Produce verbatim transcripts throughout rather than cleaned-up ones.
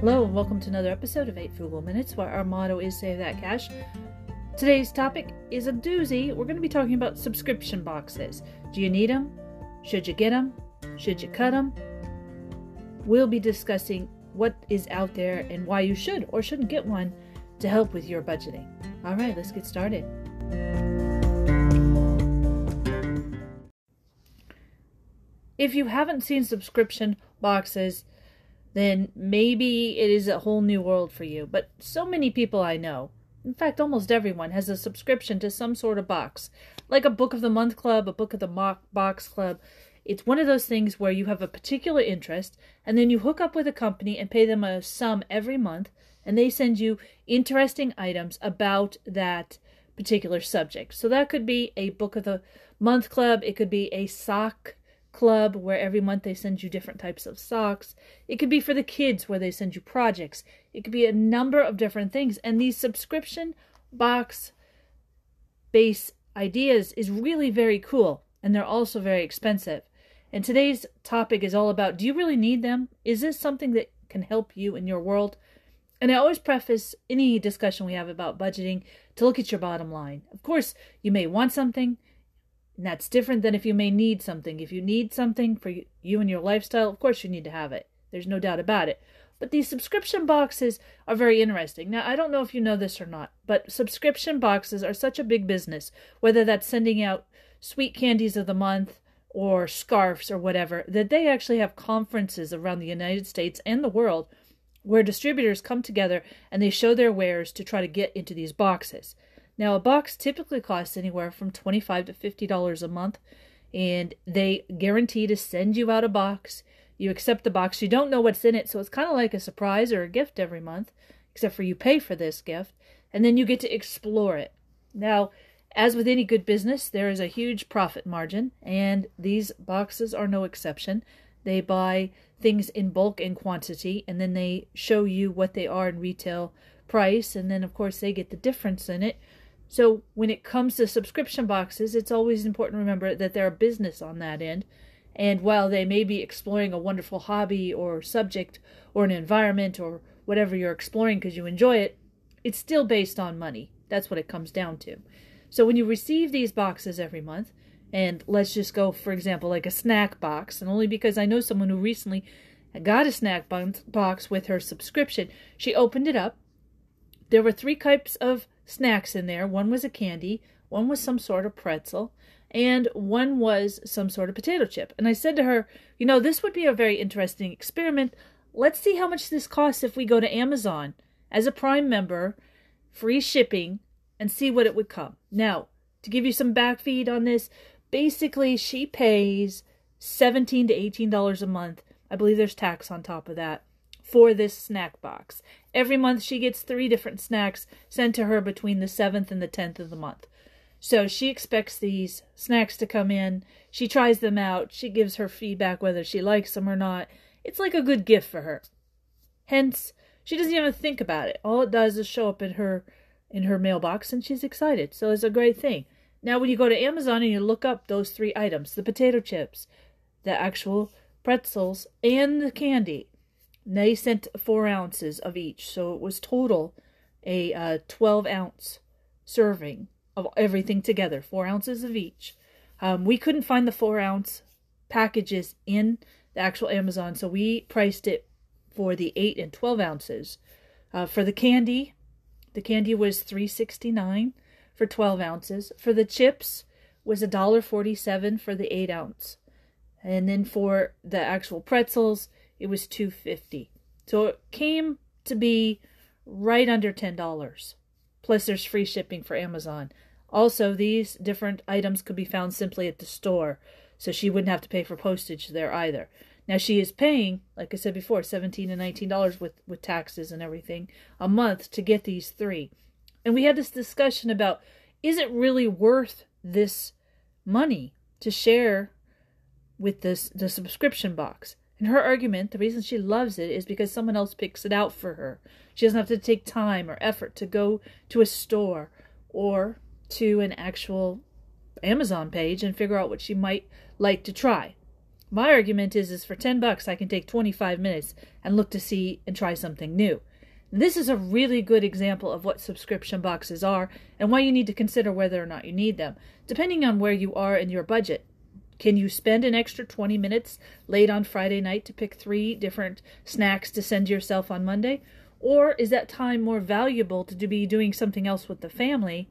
Hello and welcome to another episode of eight Frugal Minutes, where our motto is Save That Cash. Today's topic is a doozy. We're going to be talking about subscription boxes. Do you need them? Should you get them? Should you cut them? We'll be discussing what is out there and why you should or shouldn't get one to help with your budgeting. All right, let's get started. If you haven't seen subscription boxes, then maybe it is a whole new world for you. But so many people I know, in fact, almost everyone, has a subscription to some sort of box, like a Book of the Month Club, a Book of the Box Club. It's one of those things where you have a particular interest, and then you hook up with a company and pay them a sum every month, and they send you interesting items about that particular subject. So that could be a Book of the Month Club. It could be a sock club where every month they send you different types of socks. It could be for the kids where they send you projects. It could be a number of different things. And these subscription box base ideas is really very cool. And they're also very expensive. And today's topic is all about, do you really need them? Is this something that can help you in your world? And I always preface any discussion we have about budgeting to look at your bottom line. Of course, you may want something, and that's different than if you may need something. If you need something for you and your lifestyle, of course you need to have it. There's no doubt about it. But these subscription boxes are very interesting. Now, I don't know if you know this or not, but subscription boxes are such a big business, whether that's sending out sweet candies of the month or scarves or whatever, that they actually have conferences around the United States and the world where distributors come together and they show their wares to try to get into these boxes. Now, a box typically costs anywhere from twenty-five dollars to fifty dollars a month, and they guarantee to send you out a box. You accept the box. You don't know what's in it, so it's kind of like a surprise or a gift every month, except for you pay for this gift, and then you get to explore it. Now, as with any good business, there is a huge profit margin, and these boxes are no exception. They buy things in bulk and quantity, and then they show you what they are in retail price, and then, of course, they get the difference in it. So when it comes to subscription boxes, it's always important to remember that they're a business on that end. And while they may be exploring a wonderful hobby or subject or an environment or whatever you're exploring because you enjoy it, it's still based on money. That's what it comes down to. So when you receive these boxes every month, and let's just go, for example, like a snack box, and only because I know someone who recently got a snack box with her subscription, she opened it up. There were three types of snacks in there. One was a candy, one was some sort of pretzel, and one was some sort of potato chip. And I said to her, you know, this would be a very interesting experiment. Let's see how much this costs if we go to Amazon as a Prime member, free shipping, and see what it would come. Now, to give you some back feed on this, basically she pays seventeen dollars to eighteen dollars a month. I believe there's tax on top of that for this snack box. Every month she gets three different snacks sent to her between the seventh and the tenth of the month. So she expects these snacks to come in. She tries them out. She gives her feedback whether she likes them or not. It's like a good gift for her. Hence, she doesn't even think about it. All it does is show up in her in her mailbox and she's excited. So it's a great thing. Now when you go to Amazon and you look up those three items, the potato chips, the actual pretzels, and the candy, they sent four ounces of each, so it was total a uh, twelve ounce serving of everything together, four ounces of each. Um, we couldn't find the four ounce packages in the actual Amazon, so we priced it for the eight and twelve ounces. Uh, for the candy, the candy was three sixty-nine for twelve ounces. For the chips was one forty-seven for the eight ounce, and then for the actual pretzels, it was two fifty. So it came to be right under ten dollars. Plus there's free shipping for Amazon. Also, these different items could be found simply at the store, so she wouldn't have to pay for postage there either. Now she is paying, like I said before, seventeen dollars and nineteen dollars with, with taxes and everything a month to get these three. And we had this discussion about, is it really worth this money to share with this the subscription box? And her argument, the reason she loves it is because someone else picks it out for her. She doesn't have to take time or effort to go to a store or to an actual Amazon page and figure out what she might like to try. My argument is, is for ten bucks, I can take twenty-five minutes and look to see and try something new. This is a really good example of what subscription boxes are and why you need to consider whether or not you need them. Depending on where you are in your budget, can you spend an extra twenty minutes late on Friday night to pick three different snacks to send yourself on Monday? Or is that time more valuable to be doing something else with the family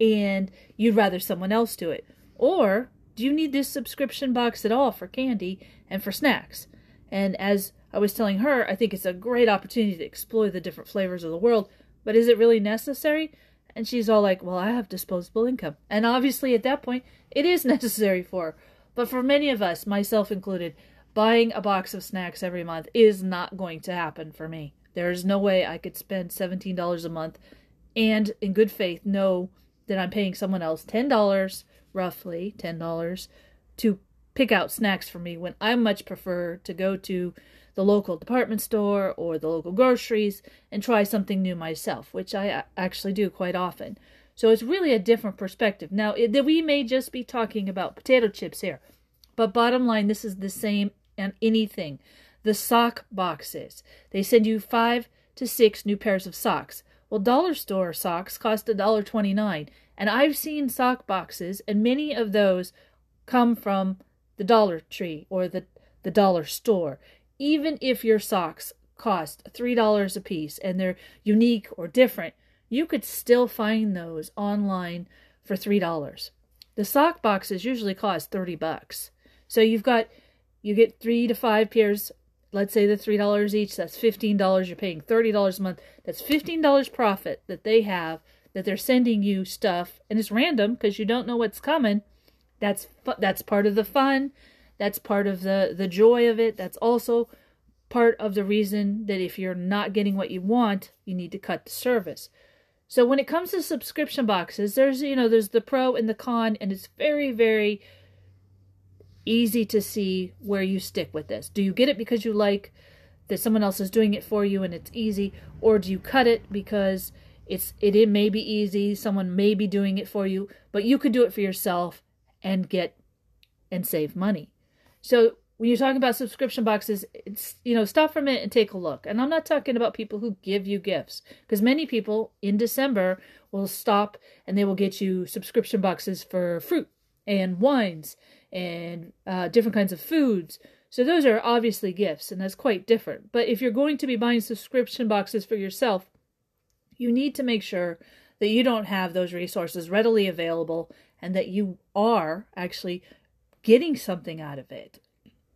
and you'd rather someone else do it? Or do you need this subscription box at all for candy and for snacks? And as I was telling her, I think it's a great opportunity to explore the different flavors of the world, but is it really necessary? And she's all like, well, I have disposable income. And obviously at that point, it is necessary for her. But for many of us, myself included, buying a box of snacks every month is not going to happen for me. There is no way I could spend seventeen dollars a month and in good faith know that I'm paying someone else ten dollars, roughly ten dollars, to pick out snacks for me when I much prefer to go to the local department store or the local groceries and try something new myself, which I actually do quite often. So it's really a different perspective. Now, it, we may just be talking about potato chips here, but bottom line, this is the same on anything. The sock boxes. They send you five to six new pairs of socks. Well, dollar store socks cost one dollar twenty-nine, and I've seen sock boxes, and many of those come from the Dollar Tree or the, the dollar store. Even if your socks cost three dollars a piece and they're unique or different, you could still find those online for three dollars. The sock boxes usually cost thirty bucks. So you've got, you get three to five pairs, let's say the three dollars each, that's fifteen dollars. You're paying thirty dollars a month. That's fifteen dollars profit that they have, that they're sending you stuff. And it's random because you don't know what's coming. That's, that's part of the fun. That's part of the, the joy of it. That's also part of the reason that if you're not getting what you want, you need to cut the service. So when it comes to subscription boxes, there's, you know, there's the pro and the con, and it's very, very easy to see where you stick with this. Do you get it because you like that someone else is doing it for you and it's easy, or do you cut it because it's it, it may be easy, someone may be doing it for you, but you could do it for yourself and get and save money? So when you're talking about subscription boxes, it's, you know, stop for a minute and take a look. And I'm not talking about people who give you gifts, because many people in December will stop and they will get you subscription boxes for fruit and wines and uh, different kinds of foods. So those are obviously gifts, and that's quite different. But if you're going to be buying subscription boxes for yourself, you need to make sure that you don't have those resources readily available and that you are actually getting something out of it.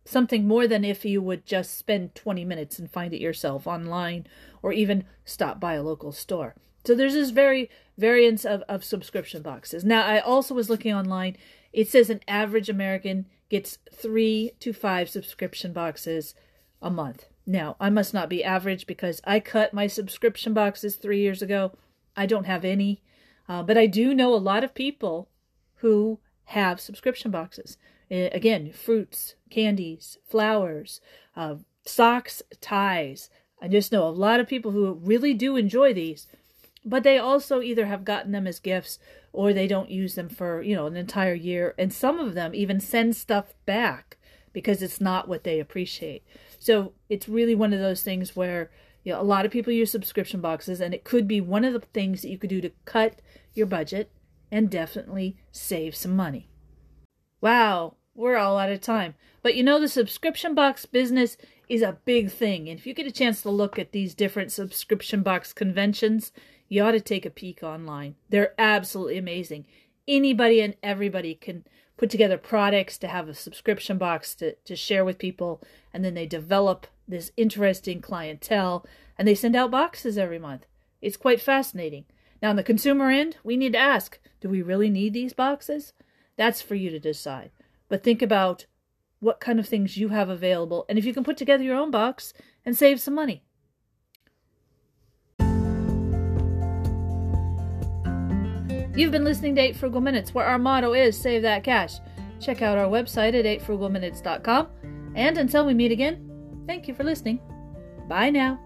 Something more than if you would just spend twenty minutes and find it yourself online, or even stop by a local store. So there's this very variance of, of subscription boxes. Now, I also was looking online. It says an average American gets three to five subscription boxes a month. Now, I must not be average because I cut my subscription boxes three years ago. I don't have any, uh, but I do know a lot of people who have subscription boxes. Again, fruits, candies, flowers, uh, socks, ties. I just know a lot of people who really do enjoy these, but they also either have gotten them as gifts or they don't use them for, you know, an entire year. And some of them even send stuff back because it's not what they appreciate. So it's really one of those things where, you know, a lot of people use subscription boxes, and it could be one of the things that you could do to cut your budget and definitely save some money. Wow, we're all out of time. But you know, the subscription box business is a big thing. And if you get a chance to look at these different subscription box conventions, you ought to take a peek online. They're absolutely amazing. Anybody and everybody can put together products to have a subscription box to, to share with people. And then they develop this interesting clientele, and they send out boxes every month. It's quite fascinating. Now, on the consumer end, we need to ask, do we really need these boxes? That's for you to decide. But think about what kind of things you have available, and if you can put together your own box and save some money. You've been listening to eight Frugal Minutes, where our motto is save that cash. Check out our website at eight frugal minutes dot com. And until we meet again, thank you for listening. Bye now.